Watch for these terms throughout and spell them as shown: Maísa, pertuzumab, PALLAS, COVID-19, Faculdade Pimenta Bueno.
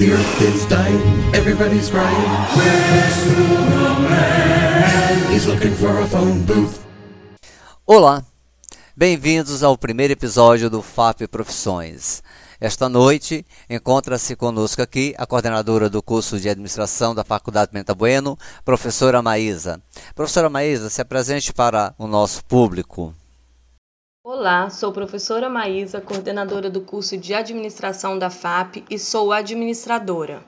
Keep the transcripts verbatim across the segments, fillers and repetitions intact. The earth is dying, everybody's crying. Where's Superman? He's looking for a phone booth. Olá, bem-vindos ao primeiro episódio do F A P Profissões. Esta noite encontra-se conosco aqui a coordenadora do curso de administração da Faculdade Pimenta Bueno, professora Maísa. Professora Maísa, se apresente para o nosso público. Olá, sou professora Maísa, coordenadora do curso de administração da F A P e sou administradora.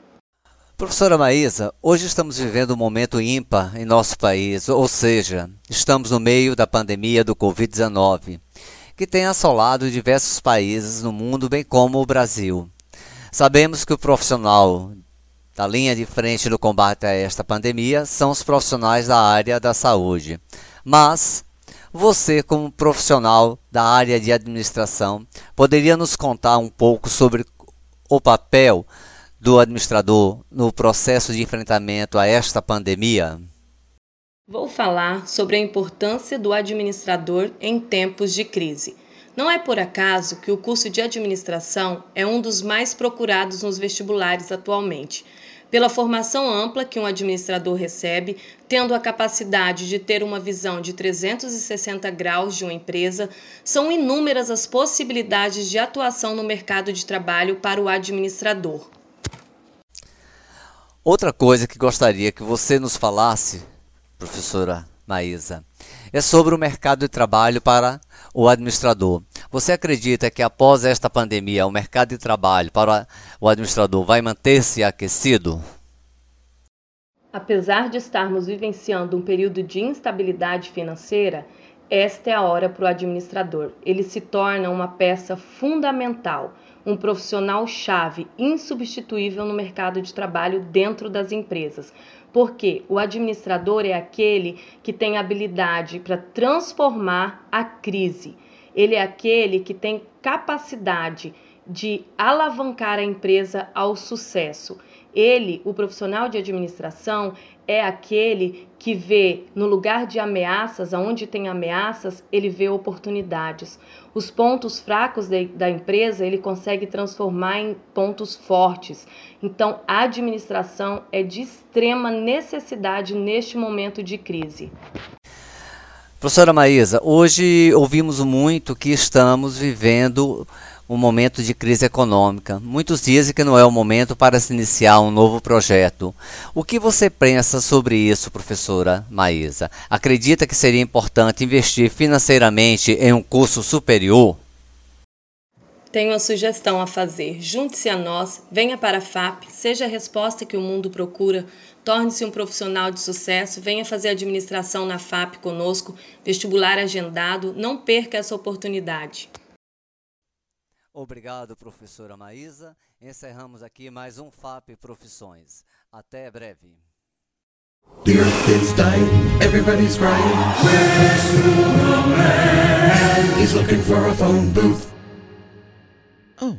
Professora Maísa, hoje estamos vivendo um momento ímpar em nosso país, ou seja, estamos no meio da pandemia do covid dezenove, que tem assolado diversos países no mundo, bem como o Brasil. Sabemos que o profissional da linha de frente do combate a esta pandemia são os profissionais da área da saúde, mas você, como profissional da área de administração, poderia nos contar um pouco sobre o papel do administrador no processo de enfrentamento a esta pandemia? Vou falar sobre a importância do administrador em tempos de crise. Não é por acaso que o curso de administração é um dos mais procurados nos vestibulares atualmente, pela formação ampla que um administrador recebe, tendo a capacidade de ter uma visão de trezentos e sessenta graus de uma empresa, são inúmeras as possibilidades de atuação no mercado de trabalho para o administrador. Outra coisa que gostaria que você nos falasse, professora Maísa, é sobre o mercado de trabalho para o administrador. Você acredita que após esta pandemia, o mercado de trabalho para o administrador vai manter-se aquecido? Apesar de estarmos vivenciando um período de instabilidade financeira, esta é a hora para o administrador. Ele se torna uma peça fundamental, um profissional-chave insubstituível no mercado de trabalho dentro das empresas, porque o administrador é aquele que tem habilidade para transformar a crise. Ele é aquele que tem capacidade de alavancar a empresa ao sucesso. Ele, o profissional de administração, é aquele que vê no lugar de ameaças, aonde tem ameaças, ele vê oportunidades. Os pontos fracos de, da empresa, ele consegue transformar em pontos fortes. Então, a administração é de extrema necessidade neste momento de crise. Professora Maísa, hoje ouvimos muito que estamos vivendo um momento de crise econômica. Muitos dizem que não é o momento para se iniciar um novo projeto. O que você pensa sobre isso, professora Maísa? Acredita que seria importante investir financeiramente em um curso superior? Tenho uma sugestão a fazer. Junte-se a nós, venha para a F A P, seja a resposta que o mundo procura, torne-se um profissional de sucesso, venha fazer administração na F A P conosco, vestibular agendado, não perca essa oportunidade. Obrigado, professora Maísa. Encerramos aqui mais um F A P Profissões. Até breve. The earth is dying, everybody's crying. Where's Superman? He's looking for a phone booth. Oh.